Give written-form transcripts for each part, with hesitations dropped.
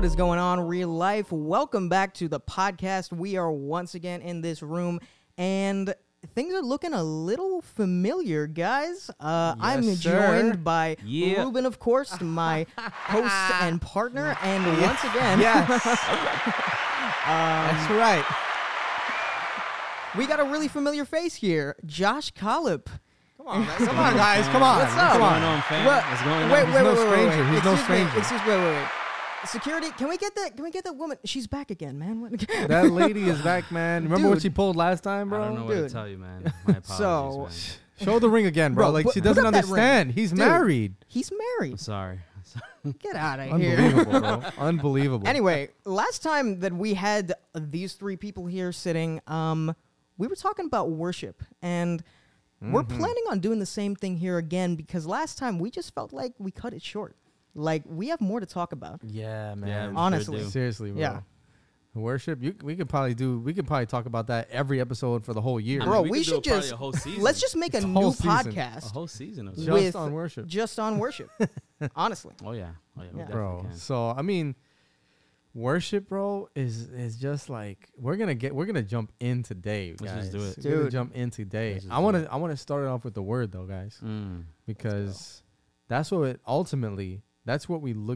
What is going on, Real Life? Welcome back to the podcast. We are once again in this room, and things are looking a little familiar, guys. Joined by Reuben, of course, my host and partner, and once again... Yes. That's right. We got a really familiar face here, Josh Kalip. Come on, guys. Come on. What's up? What's going on, fam? What's going on? He's no stranger. Excuse me. Security, can we get that woman? She's back again, man. That lady is back, man. Remember what she pulled last time, bro? I don't know what to tell you, man. My apologies, man. Show the ring again, bro. Like, she doesn't understand. He's married. He's married. I'm sorry. Get out of here. Unbelievable, bro. Unbelievable. Anyway, last time that we had these three people here sitting, we were talking about worship, and we're planning on doing the same thing here again, because last time we just felt like we cut it short. Like, we have more to talk about. Yeah, man. Yeah, honestly. Sure. Seriously, bro. Yeah. Worship, we could probably talk about that every episode for the whole year. Bro, I mean, we should just a whole season. Let's just make a new podcast. A whole season of just on worship. Just on worship. Honestly. Oh yeah. Bro. Can. So, I mean, worship, bro, is just like we're going to jump in today, guys. Let's just do it. Dude. We're going to jump in today. I want to start it off with the word though, guys. Because that's what we look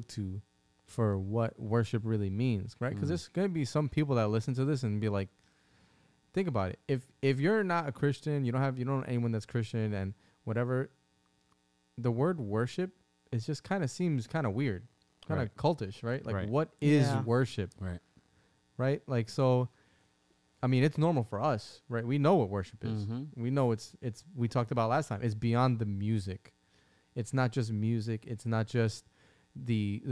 to for what worship really means, right? Because there's going to be some people that listen to this and be like, think about it. If you're not a Christian, you don't know anyone that's Christian and whatever, the word worship is just kind of seems kind of weird, kind of cultish, right? Like, what is worship? Right? Like, so, I mean, it's normal for us, right? We know what worship is. We know it's we talked about last time. It's beyond the music. It's not just music. It's not just the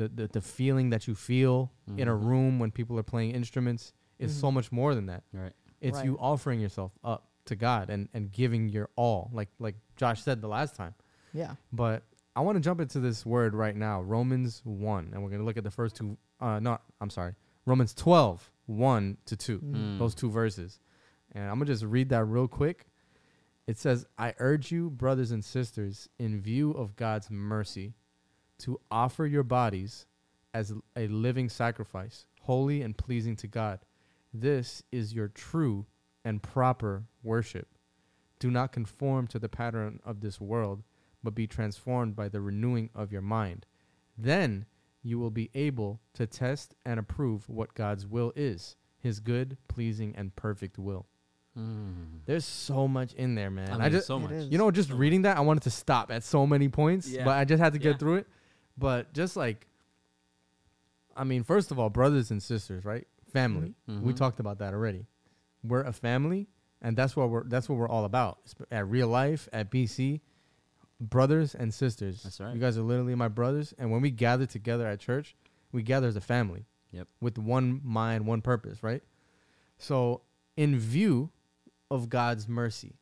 feeling that you feel in a room when people are playing instruments. It's so much more than that. Right. It's you offering yourself up to God and giving your all, like Josh said the last time. Yeah. But I want to jump into this word right now, Romans 1, and we're going to look at the first two. Romans 12, 1 to 2, those two verses. And I'm going to just read that real quick. It says, I urge you, brothers and sisters, in view of God's mercy, to offer your bodies as a living sacrifice, holy and pleasing to God. This is your true and proper worship. Do not conform to the pattern of this world, but be transformed by the renewing of your mind. Then you will be able to test and approve what God's will is, his good, pleasing, and perfect will. There's so much in there, man. I just, so much. You know, just reading that, I wanted to stop at so many points, but I just had to get through it. But just like, I mean, first of all, brothers and sisters, right? Family. We talked about that already. We're a family, and that's what we're all about. At Real Life, at BC, brothers and sisters. That's right. You guys are literally my brothers, and when we gather together at church, we gather as a family. Yep. With one mind, one purpose, right? So, in view of God's mercy.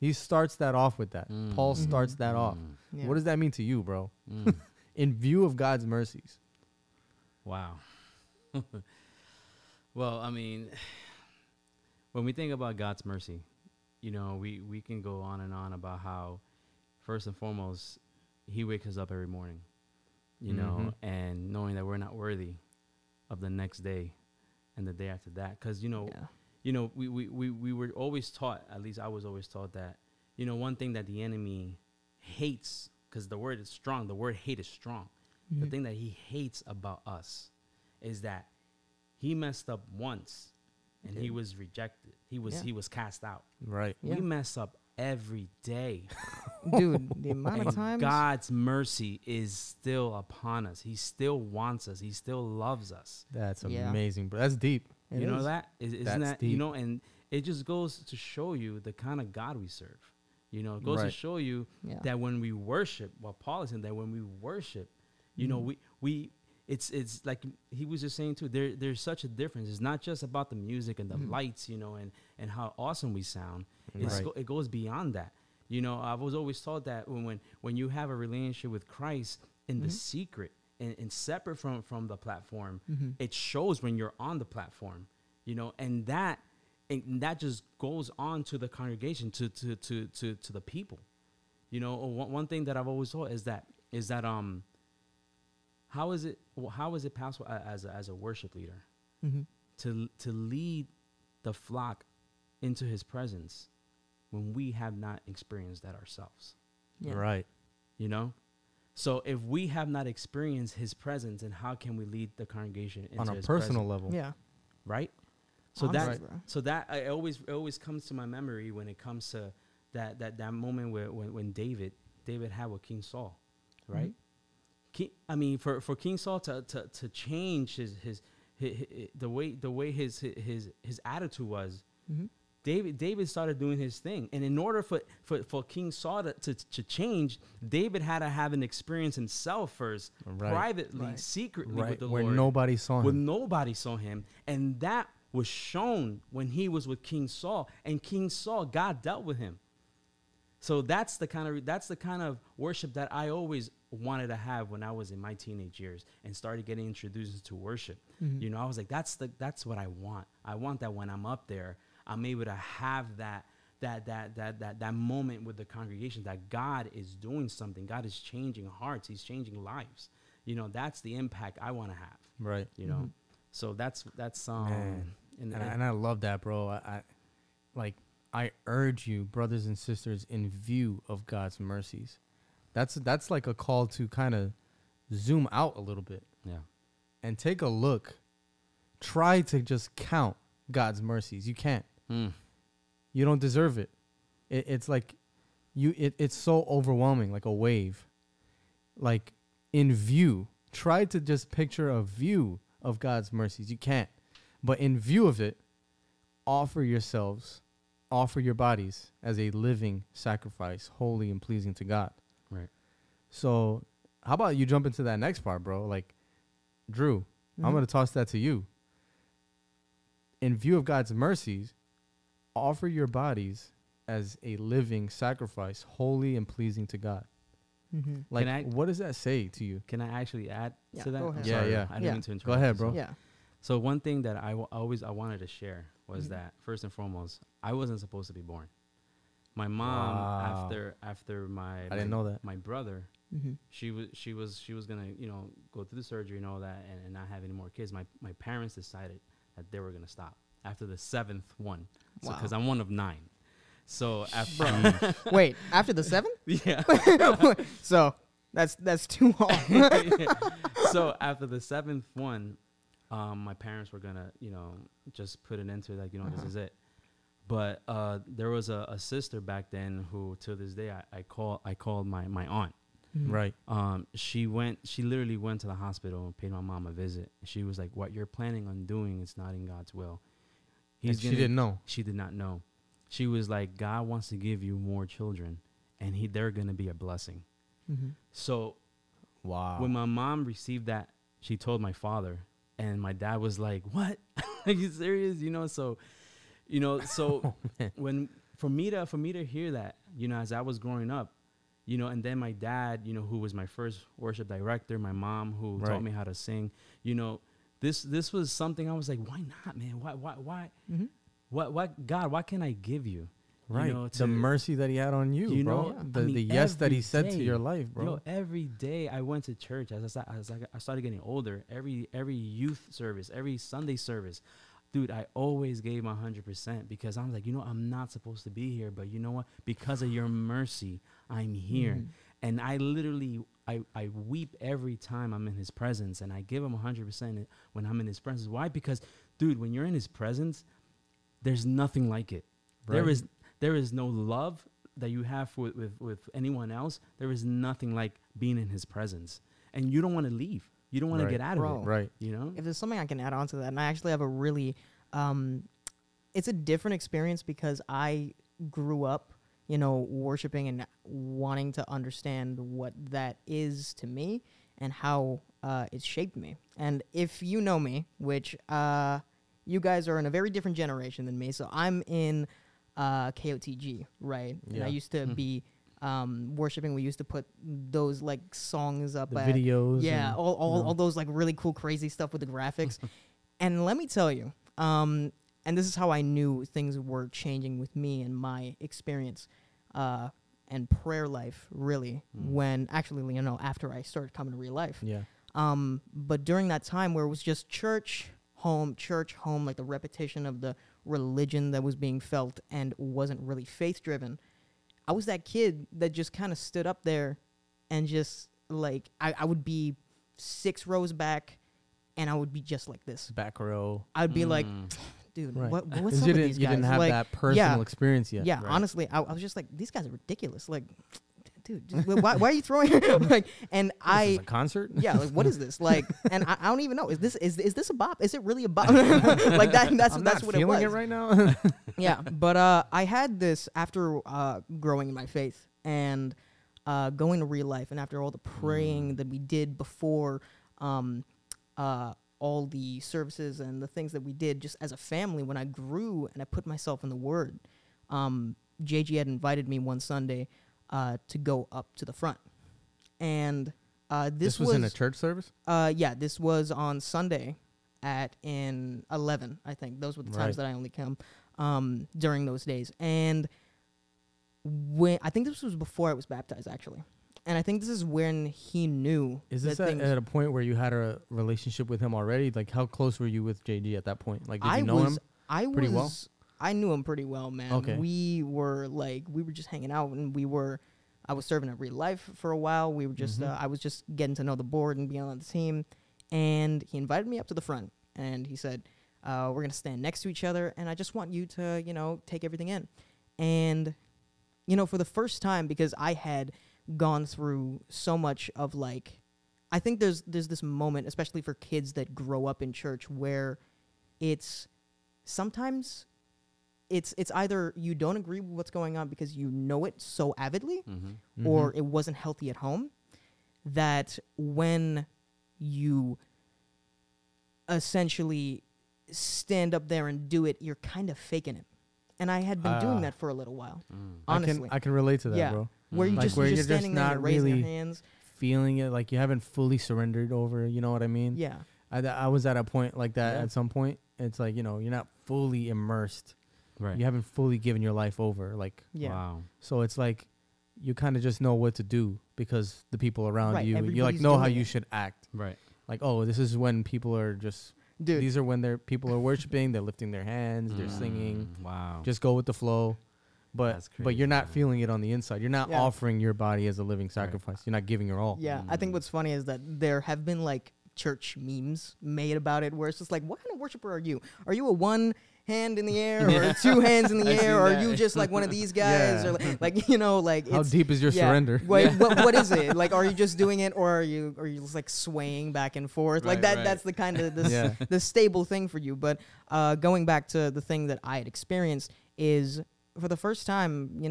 He starts that off with that. Paul starts that off. Yeah. What does that mean to you, bro? In view of God's mercies. Wow. Well, I mean, when we think about God's mercy, you know, we can go on and on about how, first and foremost, he wakes us up every morning, you know, and knowing that we're not worthy of the next day. And the day after that, because, you know, we were always taught, at least I was always taught that, you know, one thing that the enemy hates, because the word is strong, the word hate is strong. The thing that he hates about us is that he messed up once and he was rejected. He was cast out. Right. Yeah. We mess up every day. Dude, the amount of times. God's mercy is still upon us. He still wants us. He still loves us. That's amazing, bro. That's deep. Isn't that deep. You know, and it just goes to show you the kind of God we serve. You know, it goes to show you that when we worship, Paul is saying that when we worship, you know, it's like he was just saying too, there's such a difference. It's not just about the music and the lights, you know, and how awesome we sound. It goes beyond that. You know, I was always taught that when you have a relationship with Christ in the secret and separate from the platform, it shows when you're on the platform, you know, and that just goes on to the congregation, to the people. You know, one thing that I've always taught is that How is it possible as a worship leader mm-hmm. to lead the flock into his presence when we have not experienced that ourselves? Yeah. Right. You know? So if we have not experienced his presence, then how can we lead the congregation into his presence? On a personal level. Yeah. Right? So it always comes to my memory when it comes to that moment when David had with King Saul, right? Mm-hmm. For King Saul to change his the way his attitude was, mm-hmm. David started doing his thing, and in order for King Saul to change, David had to have an experience himself first, right. Privately, right. Secretly, right. With the Lord, where nobody saw him, and that was shown when he was with King Saul, and King Saul, God dealt with him. So that's the kind of worship that I always wanted to have when I was in my teenage years and started getting introduced to worship. Mm-hmm. You know, I was like, that's what I want. I want that when I'm up there, I'm able to have that moment with the congregation that God is doing something. God is changing hearts. He's changing lives. You know, that's the impact I want to have. Right. You mm-hmm. know, so that's and I love that, bro. I urge you, brothers and sisters, in view of God's mercies. That's like a call to kind of zoom out a little bit. Yeah. And take a look. Try to just count God's mercies. You can't. You don't deserve it. It's like it's so overwhelming, like a wave. Like in view. Try to just picture a view of God's mercies. You can't. But in view of it, offer your bodies as a living sacrifice, holy and pleasing to God. Right. So how about you jump into that next part, bro? Like, Drew, mm-hmm. I'm going to toss that to you. In view of God's mercies, offer your bodies as a living sacrifice, holy and pleasing to God. Mm-hmm. Like, what does that say to you? Can I actually add to that? Go ahead. Yeah, sorry, yeah. I didn't mean to interrupt. Go ahead, bro. Yeah. So one thing that I wanted to share was mm-hmm. that, first and foremost, I wasn't supposed to be born. My mom, wow. after I didn't know that. My brother, mm-hmm. she was gonna go through the surgery and all that, and not have any more kids. My parents decided that they were gonna stop after the seventh one, because I'm one of nine. So after wait, after the seventh? Yeah. So that's too long. Yeah. So after the seventh one, my parents were gonna just put an end to it, like uh-huh. This is it. But there was a sister back then who, to this day, I called my aunt. Mm-hmm. Right. She literally went to the hospital and paid my mom a visit. She was like, "What you're planning on doing is not in God's will." She didn't know. She did not know. She was like, "God wants to give you more children, and they're gonna be a blessing." Mm-hmm. So, wow. When my mom received that, she told my father, and my dad was like, "What? Are you serious?" So when for me to hear that, as I was growing up, and then my dad, who was my first worship director, my mom who right. taught me how to sing, this was something I was like, why not, man? Why, mm-hmm. what God, why can't I give you? Right. The mercy that he had on you, bro. Yeah. The yes that he said to your life, bro. Every day I went to church as I started getting older, every youth service, every Sunday service. Dude, I always gave my 100% because I was like, I'm not supposed to be here, but you know what? Because of your mercy, I'm here. Mm. And I literally, I weep every time I'm in his presence, and I give him 100% when I'm in his presence. Why? Because, dude, when you're in his presence, there's nothing like it. Right. There is no love that you have with anyone else. There is nothing like being in his presence. And you don't want to leave. You don't want right. to get out of it. Right. If there's something I can add on to that, and I actually have a really, it's a different experience because I grew up, worshiping and wanting to understand what that is to me and how it shaped me. And if you know me, which you guys are in a very different generation than me, so I'm in KOTG, right? Yeah. And I used to be... worshiping, we used to put those like songs up, videos, all those like really cool crazy stuff with the graphics. And let me tell you, and this is how I knew things were changing with me and my experience and prayer life, really, when after I started coming to Real Life. But during that time where it was just church, home, like the repetition of the religion that was being felt and wasn't really faith-driven, I was that kid that just kind of stood up there and just, like, I would be 6 rows back, and I would be just like this. Back row. I'd be like, dude, right. what's up with these guys? You didn't have like, that personal experience yet. Yeah, right. Honestly, I was just like, these guys are ridiculous. Like, dude, why are you throwing like? And this is a concert? Yeah, like, what is this? Like, and I don't even know. Is this a bop? Is it really a bop? Like that? That's what it was. I'm not feeling it right now. Yeah, but I had this after growing in my faith and going to Real Life, and after all the praying that we did before. All the services and the things that we did just as a family, when I grew and I put myself in the Word, JG had invited me one Sunday to go up to the front. And this was in a church service? Yeah, this was on Sunday at 11, I think. Those were the times that I only came during those days. And when I think this was before I was baptized, actually. And I think this is when he knew. Is this at a point where you had a relationship with him already? Like, how close were you with JG at that point? Like, did you know him pretty well? I knew him pretty well, man. Okay. We were just hanging out, and I was serving at Real Life for a while. We were just, I was just getting to know the board and being on the team. And he invited me up to the front, and he said, we're going to stand next to each other, and I just want you to, take everything in. And, for the first time, because I had gone through so much of, like, I think there's this moment, especially for kids that grow up in church, where it's sometimes either you don't agree with what's going on because you know it so avidly, or it wasn't healthy at home, that when you essentially stand up there and do it, you're kind of faking it. And I had been doing that for a little while. Honestly, I can relate to that, bro. Where you you're just standing there and raising your hands, feeling it, like you haven't fully surrendered over. You know what I mean? Yeah. I was at a point like that at some point. It's like, you're not fully immersed. Right. You haven't fully given your life over. Like, wow. So it's like you kind of just know what to do because the people around you, you like know how you should act. Right. Like, oh, this is when people are just. Dude. These are when people are worshiping. They're lifting their hands. They're singing. Wow. Just go with the flow. But you're not feeling it on the inside. You're not offering your body as a living sacrifice. Right. You're not giving your all. Yeah. I think what's funny is that there have been, like, church memes made about it where it's just like, what kind of worshiper are you? Are you a one hand in the air or 2 hands in the air? Or are you just like one of these guys? Or like how deep is your surrender? What is it? Like, are you just doing it, or are you just like swaying back and forth? Like that's the kind of the stable thing for you. But going back to the thing that I had experienced is, for the first time,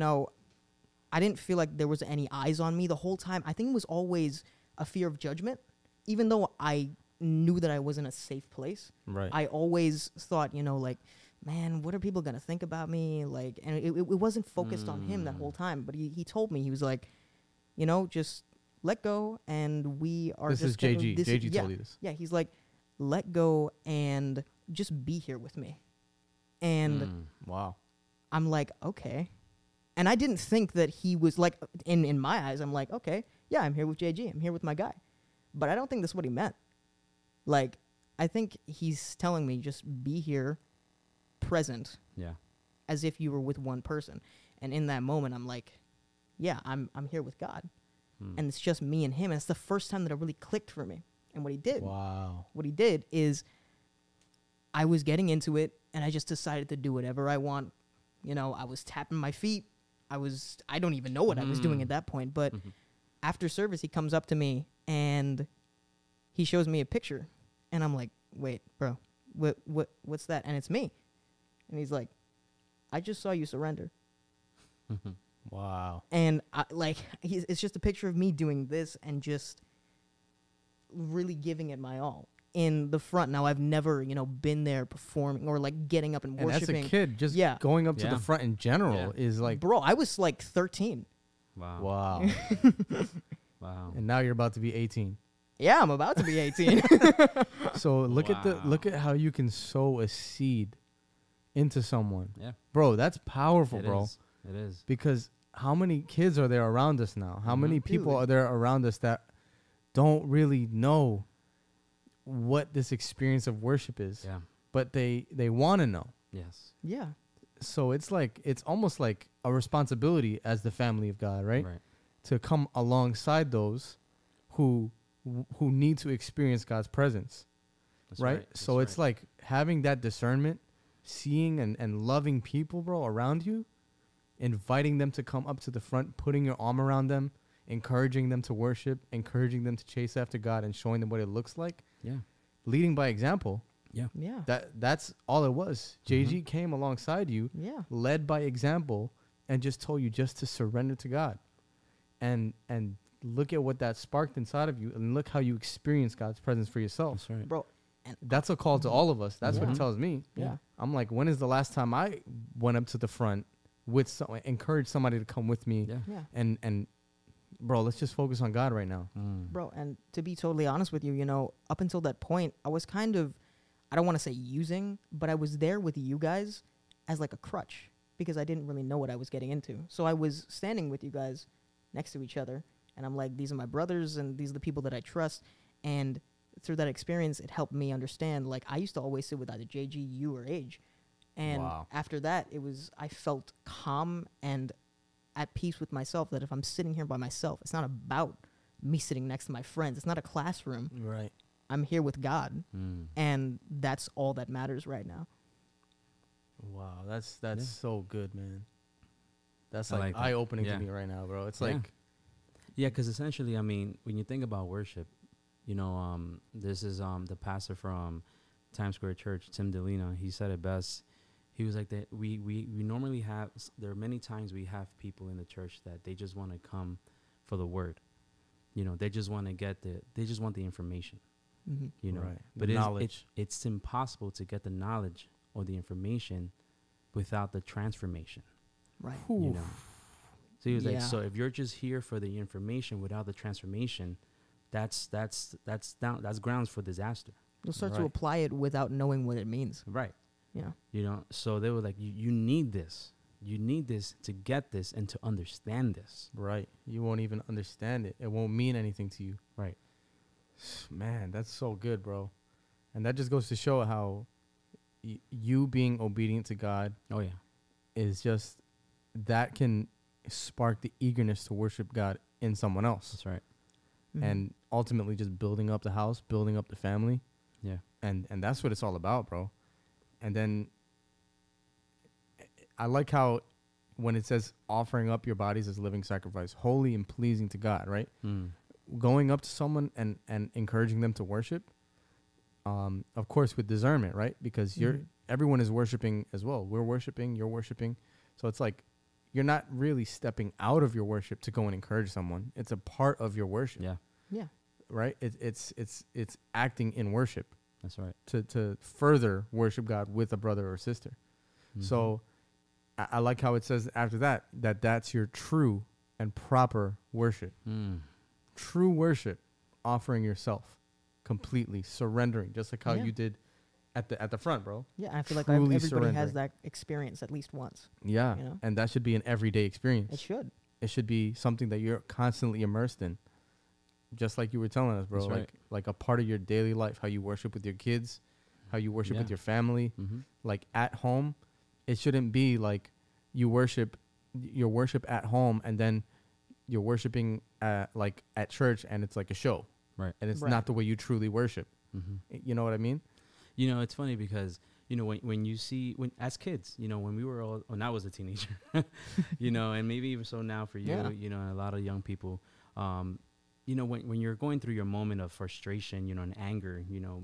I didn't feel like there was any eyes on me the whole time. I think it was always a fear of judgment, even though I knew that I was in a safe place. Right. I always thought, like, man, what are people going to think about me? Like, and it wasn't focused on him that whole time. But he told me, he was like, just let go. And we are this just... Is JG. This JG told you this. Yeah, he's like, let go and just be here with me. And... wow. I'm like, okay. And I didn't think that he was like, in my eyes, I'm like, okay, yeah, I'm here with JG. I'm here with my guy. But I don't think that's what he meant. Like, I think he's telling me just be here, present. Yeah. As if you were with one person. And in that moment, I'm like, yeah, I'm here with God. And it's just me and him. And it's the first time that it really clicked for me. And what he did. Wow. What he did is I was getting into it, and I just decided to do whatever I want. I was tapping my feet. I don't even know what I was doing at that point. But after service, he comes up to me and he shows me a picture. And I'm like, wait, bro, what's that? And it's me. And he's like, I just saw you surrender. Wow. And it's just a picture of me doing this and just really giving it my all. In the front. Now, I've never, been there performing or, like, getting up and worshiping. And as a kid, just going up to the front in general is, like... Bro, I was, like, 13. Wow. Wow. And now you're about to be 18. Yeah, I'm about to be 18. So, look at how you can sow a seed into someone. Yeah. Bro, that's powerful, bro. It is. Because how many kids are there around us now? How many people are there around us that don't really know what this experience of worship is. Yeah. But they want to know. Yes. Yeah. So it's like, it's almost like a responsibility as the family of God, right? Right. To come alongside those who need to experience God's presence. That's right. So it's like having that discernment, seeing and loving people, bro, around you, inviting them to come up to the front, putting your arm around them, encouraging them to worship, encouraging them to chase after God, and showing them what it looks like. Yeah. Leading by example. Yeah. Yeah. That's all it was. Mm-hmm. JG came alongside you, yeah, led by example, and just told you just to surrender to God. And look at what that sparked inside of you, and look how you experience God's presence for yourself. That's right. Bro, that's a call to all of us. That's what it tells me. Yeah. I'm like, when is the last time I went up to the front with someone, encouraged somebody to come with me? Yeah. Yeah. And bro, let's just focus on God right now. Mm. Bro, and to be totally honest with you, you know, up until that point, I was kind of, I don't want to say using, but I was there with you guys as like a crutch, because I didn't really know what I was getting into. So I was standing with you guys next to each other, and I'm like, these are my brothers, and these are the people that I trust. And through that experience, it helped me understand, like, I used to always sit with either JG, you, or Age. And after that, it was, I felt calm and at peace with myself, that if I'm sitting here by myself, it's not about me sitting next to my friends. It's not a classroom. Right. I'm here with God, and that's all that matters right now. Wow, that's so good, man. That's like eye-opening to me right now, bro. It's like... Yeah, because essentially, I mean, when you think about worship, you know, this is the pastor from Times Square Church, Tim Delina. He said it best. He was like, that we normally have, there are many times we have people in the church that they just want to come for the word. You know, they just want to get they just want the information. Mm-hmm. You know, right. But it's impossible to get the knowledge or the information without the transformation. Right. Oof. You know. So he was like, so if you're just here for the information without the transformation, that's grounds for disaster. You'll start to apply it without knowing what it means. Right. Yeah. You know, so they were like, you need this. You need this to get this and to understand this. Right. You won't even understand it. It won't mean anything to you. Right. Man, that's so good, bro. And that just goes to show how you being obedient to God is just, that can spark the eagerness to worship God in someone else. That's right. Mm-hmm. And ultimately just building up the house, building up the family. Yeah. And that's what it's all about, bro. And then I like how when it says offering up your bodies as living sacrifice, holy and pleasing to God, right? Mm. Going up to someone and encouraging them to worship, of course, with discernment, right? Because everyone is worshiping as well. We're worshiping, you're worshiping. So it's like you're not really stepping out of your worship to go and encourage someone. It's a part of your worship. Yeah. Yeah. Right? It's acting in worship. That's right. To further worship God with a brother or sister. Mm-hmm. So I like how it says after that, that's your true and proper worship. Mm. True worship, offering yourself completely, surrendering, just like how you did at the front, bro. Yeah, I feel like everybody has that experience at least once. Yeah, you know? And that should be an everyday experience. It should. It should be something that you're constantly immersed in, just like you were telling us, bro. That's like a part of your daily life, how you worship with your kids, how you worship with your family, like at home. It shouldn't be like you worship your worship at home and then you're worshiping like at church and it's like a show. Right. And it's not the way you truly worship. Mm-hmm. You know what I mean? You know, it's funny because, you know, when you see, as kids, you know, when we were all, when I was a teenager, you know, and maybe even so now for you, you know, and a lot of young people, you know, when you're going through your moment of frustration, you know, and anger, you know,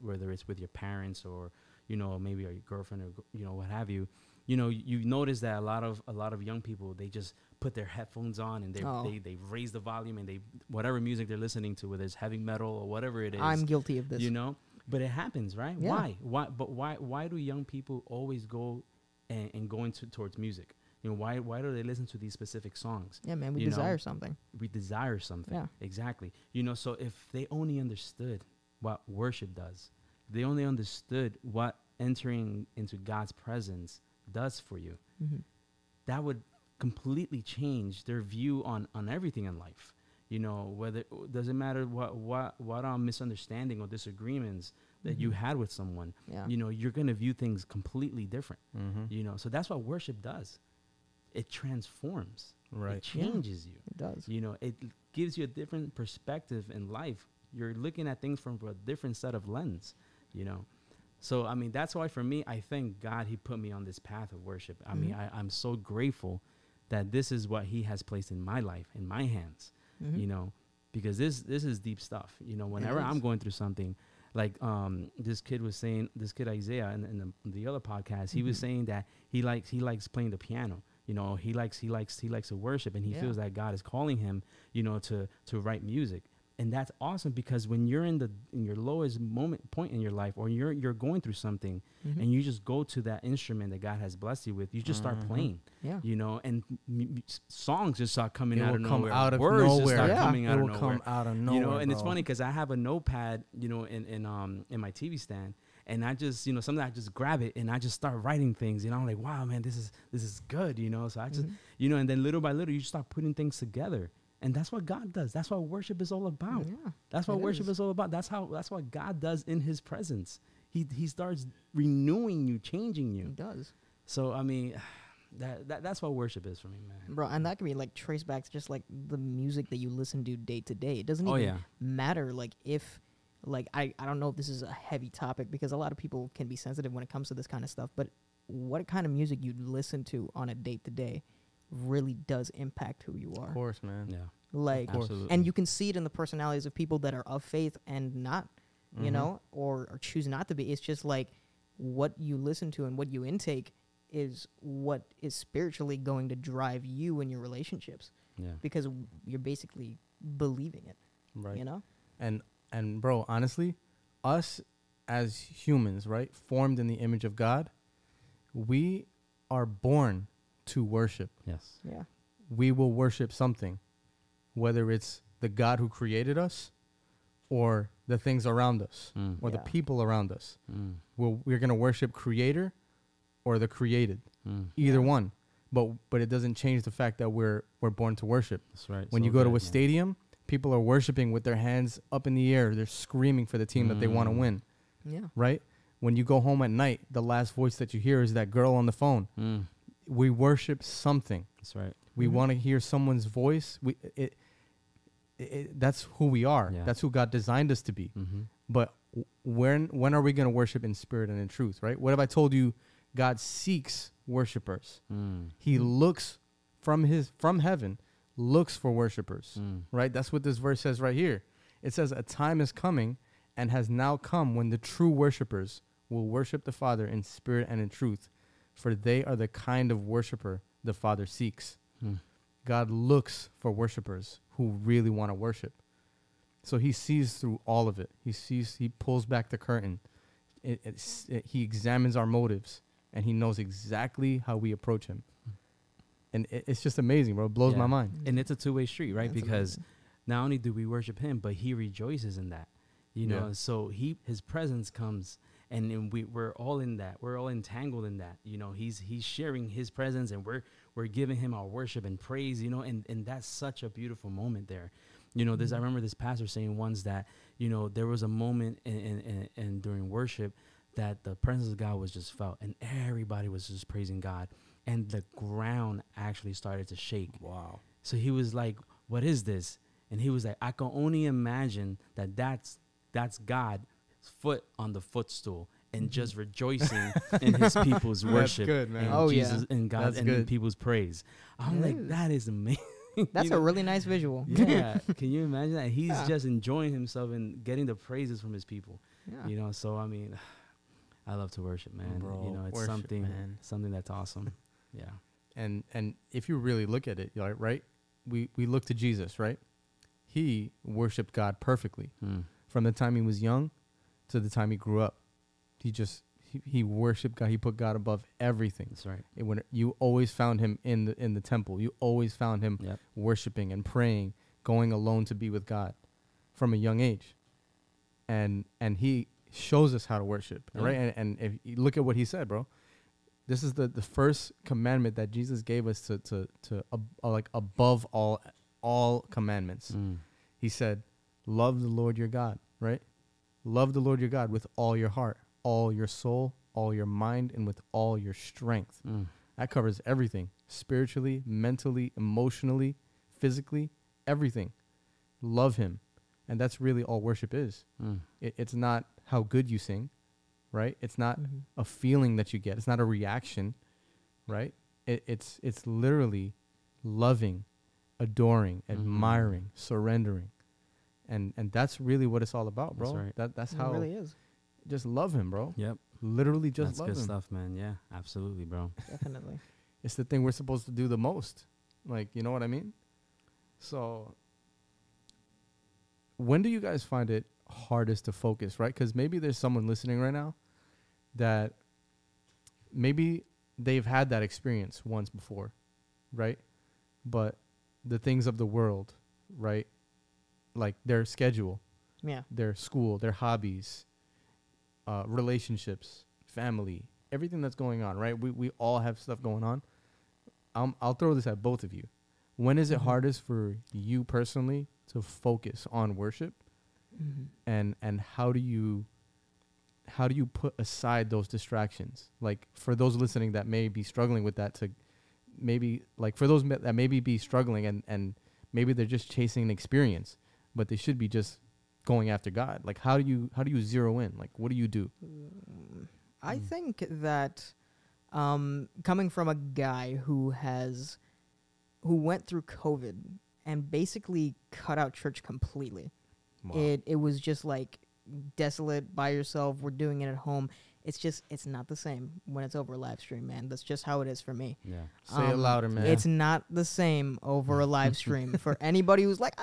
whether it's with your parents or, you know, maybe your girlfriend or, you know, what have you, you know, you notice that a lot of young people, they just put their headphones on and they raise the volume and they whatever music they're listening to, whether it's heavy metal or whatever it is. I'm guilty of this. You know, but it happens, right? Yeah. Why? But why do young people always go and go towards music? You know, why do they listen to these specific songs? Yeah, man, we desire something. We desire something. Yeah, exactly. You know, so if they only understood what worship does, they only understood what entering into God's presence does for you, that would completely change their view on everything in life. you know, whether doesn't matter what misunderstanding or disagreements that you had with someone, you know, you're going to view things completely different, you know. So that's what worship does. It transforms. Right. It changes you. It does. You know, it gives you a different perspective in life. You're looking at things from a different set of lens, you know. So, I mean, that's why for me, I thank God he put me on this path of worship. I mean, I'm so grateful that this is what he has placed in my life, in my hands, you know, because this is deep stuff. You know, whenever I'm going through something, like this kid Isaiah in the other podcast, he was saying that he likes playing the piano. You know, he likes to worship, and he feels that God is calling him, you know, to write music. And that's awesome, because when you're in your lowest point in your life, or you're going through something, and you just go to that instrument that God has blessed you with, you just start playing, you know, and songs just start coming out of nowhere. Words just start coming out of nowhere. You know, and it's funny because I have a notepad, you know, in my TV stand. And I just, you know, sometimes I just grab it and I just start writing things, you know. I'm like, wow, man, this is good, you know. So I just, you know, and then little by little, you just start putting things together. And that's what God does. That's what worship is all about. Yeah, that's what worship is all about. That's what God does in his presence. He starts renewing you, changing you. He does. So, I mean, that's what worship is for me, man. Bro, and that can be like traced back to just like the music that you listen to day to day. It doesn't even matter, like, if... Like, I don't know if this is a heavy topic, because a lot of people can be sensitive when it comes to this kind of stuff, but what kind of music you listen to on a day-to-day really does impact who you are. Of course, man. Yeah. Like, absolutely. And you can see it in the personalities of people that are of faith and not, you know, or choose not to be. It's just like what you listen to and what you intake is what is spiritually going to drive you in your relationships. Yeah. Because you're basically believing it. Right. You know? And bro, honestly, us as humans, right, formed in the image of God, we are born to worship. Yes. Yeah. We will worship something, whether it's the God who created us or the things around us or the people around us. Mm. We're going to worship creator or the created, either one. But it doesn't change the fact that we're born to worship. That's right. When you go to a stadium... People are worshiping with their hands up in the air. They're screaming for the team that they want to win. Yeah. Right? When you go home at night, the last voice that you hear is that girl on the phone. Mm. We worship something. That's right. We want to hear someone's voice. That's who we are. Yeah. That's who God designed us to be. Mm-hmm. But when are we going to worship in spirit and in truth, right? What have I told you? God seeks worshipers. Mm. He looks from heaven. Looks for worshipers, right? That's what this verse says right here. It says, a time is coming and has now come when the true worshipers will worship the Father in spirit and in truth, for they are the kind of worshiper the Father seeks. God looks for worshipers who really want to worship. So he sees through all of it. He pulls back the curtain. He examines our motives, and he knows exactly how we approach him. And it's just amazing, bro. It blows my mind. And it's a two-way street, right? That's because amazing. Not only do we worship him, but he rejoices in that, you know? Yeah. So his presence comes, and we're all in that. We're all entangled in that. You know, he's sharing his presence, and we're giving him our worship and praise, you know? And that's such a beautiful moment there. You know, I remember this pastor saying once that, you know, there was a moment in during worship that the presence of God was just felt, and everybody was just praising God. And the ground actually started to shake. Wow. So he was like, what is this? And he was like, I can only imagine that that's God's foot on the footstool and just rejoicing in his people's worship. That's good, man. And Jesus and God that's and good. People's praise. I'm like, that is amazing. That's a really nice visual. Yeah. Can you imagine that? He's just enjoying himself and getting the praises from his people. Yeah. You know, so I mean, I love to worship, man. Bro, you know, it's worship, something that's awesome. Yeah. And if you really look at it, right? We look to Jesus, right? He worshiped God perfectly. From the time he was young to the time he grew up. He worshiped God. He put God above everything. That's right. You always found him in the temple. You always found him worshiping and praying, going alone to be with God from a young age. And he shows us how to worship, right? And if you look at what he said, bro. This is the first commandment that Jesus gave us to like above all all commandments. Mm. He said, love the Lord your God, right? Love the Lord your God with all your heart, all your soul, all your mind, and with all your strength. Mm. That covers everything, spiritually, mentally, emotionally, physically, everything. Love him. And that's really all worship is. Mm. It's not how good you sing, right? It's not a feeling that you get. It's not a reaction, right? It's literally loving, adoring, admiring, surrendering. And that's really what it's all about, bro. That's right. That's how it really is. Just love him, bro. Yep. Literally just love him. That's good stuff, man. Yeah, absolutely, bro. Definitely. It's the thing we're supposed to do the most. Like, you know what I mean? So when do you guys find it hardest to focus, right? Because maybe there's someone listening right now that maybe they've had that experience once before, right? But the things of the world, right? Like their schedule, yeah, their school, their hobbies, relationships, family, everything that's going on, right? We all have stuff going on. I'll throw this at both of you. When is it hardest for you personally to focus on worship? Mm-hmm. And how do you put aside those distractions? Like for those listening that may be struggling with that, to maybe like for those that maybe be struggling and maybe they're just chasing an experience, but they should be just going after God. Like how do you zero in? Like what do you do? I think that coming from a guy who went through COVID and basically cut out church completely. Wow. It was just like desolate by yourself. We're doing it at home. It's not the same when it's over a live stream, man. That's just how it is for me. Yeah. Say it louder, man. It's not the same over a live stream for anybody who's like,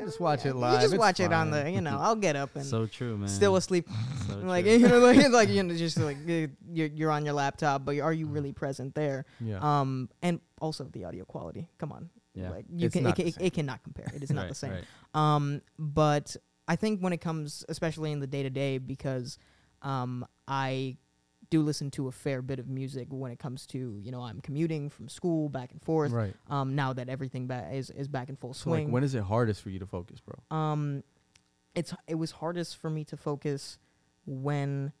just watch it live. You just watch it on the, I'll get up and so true, man. Still asleep. So like, true. Just like you're on your laptop, but are you really present there? Yeah. And also the audio quality. Come on. Yeah. Like it cannot compare. It is not the same. Right. But I think when it comes, especially in the day to day, because I do listen to a fair bit of music when it comes to, I'm commuting from school back and forth. Right. Now that everything is back in full swing. So like, when is it hardest for you to focus, bro? It was hardest for me to focus when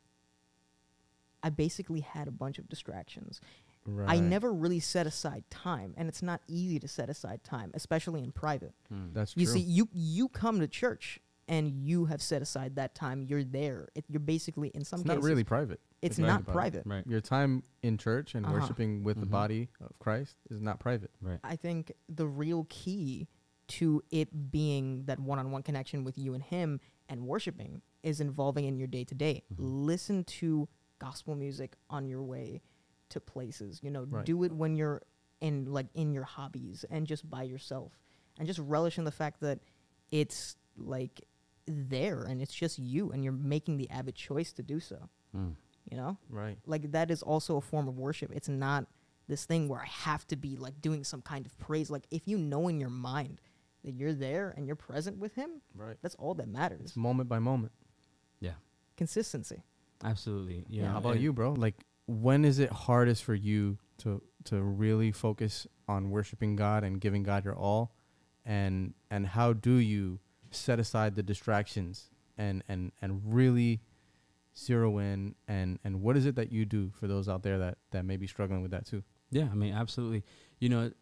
I basically had a bunch of distractions. Right. I never really set aside time, and it's not easy to set aside time, especially in private. That's true. You see, you come to church, and you have set aside that time. You're there. You're basically, in some cases... It's not really private. It's not private. Right. Your time in church and worshiping with the body of Christ is not private. Right. I think the real key to it being that one-on-one connection with you and him and worshiping is involving in your day-to-day. Mm-hmm. Listen to gospel music on your way to places, do it when you're in your hobbies and just by yourself, and just relish in the fact that it's like there and it's just you and you're making the avid choice to do so. Right, like that is also a form of worship. It's not this thing where I have to be like doing some kind of praise. Like if you know in your mind that you're there and you're present with him, right, that's all that matters. It's moment by moment. Yeah, consistency. Absolutely. Yeah. How about you, bro? Like, when is it hardest for you to really focus on worshiping God and giving God your all? And how do you set aside the distractions and really zero in? And what is it that you do for those out there that may be struggling with that too? Yeah, I mean, absolutely.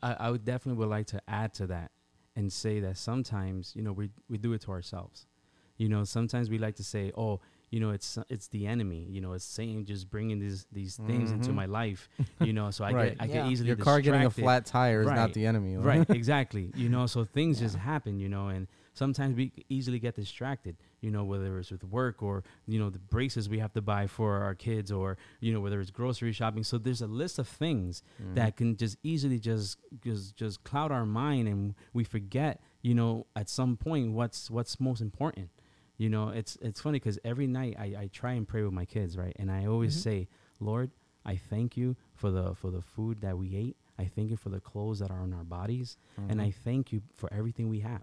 I would definitely would like to add to that and say that sometimes, we do it to ourselves. Sometimes we like to say, oh, it's the enemy. It's Satan just bringing these things into my life. So I get easily your car distracted. Getting a flat tire is not the enemy, right? Exactly. So things just happen. And sometimes we easily get distracted. Whether it's with work or the braces we have to buy for our kids, or whether it's grocery shopping. So there's a list of things that can just easily just cloud our mind, and we forget. At some point, what's most important. It's funny because every night I try and pray with my kids, right? And I always say, Lord, I thank you for the food that we ate. I thank you for the clothes that are on our bodies. And I thank you for everything we have,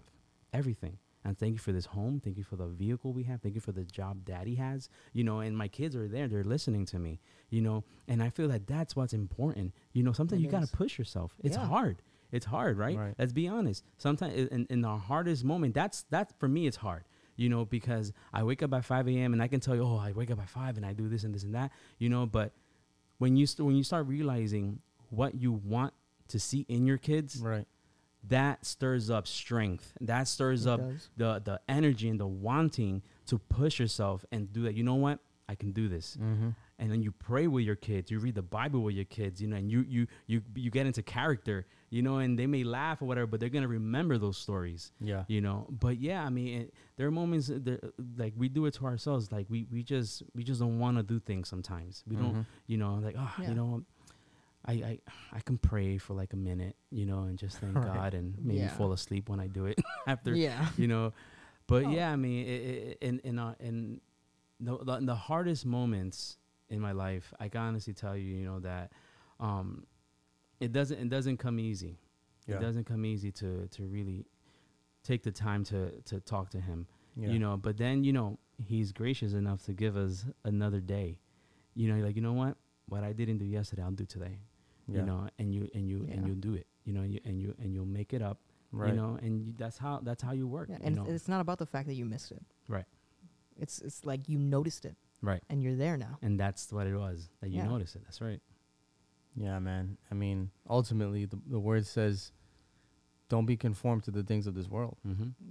everything. And thank you for this home. Thank you for the vehicle we have. Thank you for the job daddy has, and my kids are there. They're listening to me, and I feel that that's what's important. Sometimes you got to push yourself. It's hard. It's hard, right? Let's be honest. Sometimes in our hardest moment, that's for me, it's hard. You know, because I wake up at 5 a.m. and I can tell you, oh, I wake up at 5 and I do this and this and that, you know. But when you start realizing what you want to see in your kids, right, that stirs up strength. That stirs up the energy and the wanting to push yourself and do that. You know what? I can do this. Mm-hmm. And then you pray with your kids. You read the Bible with your kids, you know, and you get into character, you know, and they may laugh or whatever, but they're going to remember those stories. Yeah. You know, but yeah, I mean, there are moments that, like, we do it to ourselves. Like we just don't want to do things sometimes. We don't, you know, like, oh, you know, I can pray for like a minute, you know, and just thank God and maybe fall asleep when I do it after, you know, but yeah, I mean, in the hardest moments in my life, I can honestly tell you, you know, that it doesn't come easy. Yeah. It doesn't come easy to really take the time to talk to him, you know. But then, you know, he's gracious enough to give us another day. You know, you're like, you know what I didn't do yesterday, I'll do today. Yeah. You know, and you'll do it. You know, and you'll make it up. Right. You know, and that's how you work. Yeah, and it's not about the fact that you missed it. Right. It's like you noticed it. Right. And you're there now. And that's what it was, that you noticed it. That's right. Yeah, man. I mean, ultimately, the word says, don't be conformed to the things of this world,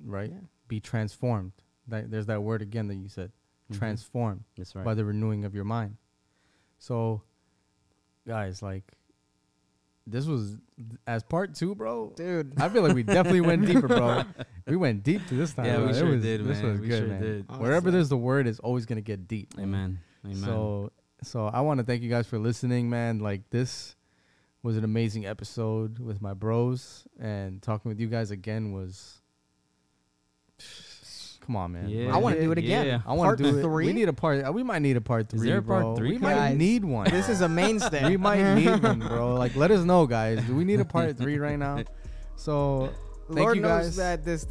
right? Yeah. Be transformed. There's that word again that you said, transformed. That's right. By the renewing of your mind. So, guys, like, this was as part two, bro. Dude, I feel like we definitely went deeper, bro. We went deep to this time. Yeah, bro. This was good, man. Honestly. Wherever there's the word, it's always gonna get deep. Amen. So I want to thank you guys for listening, man. Like, this was an amazing episode with my bros, and talking with you guys again was. Come on, man. Yeah. I want to do it again. Yeah. I want to do three? It. We need a part. We might need a part three. Is there a part three? We might need one. This is a mainstay. We might need one, bro. Like, let us know, guys. Do we need a part three right now? So, Lord knows that this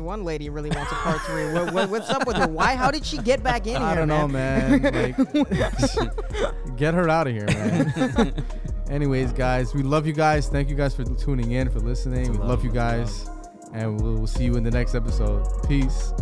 one lady really wants a part three. What's up with her? Why? How did she get back in here? I don't know, man. Like, get her out of here, man. Anyways, guys, we love you guys. Thank you guys for tuning in, for listening. We love you guys. And we'll see you in the next episode. Peace.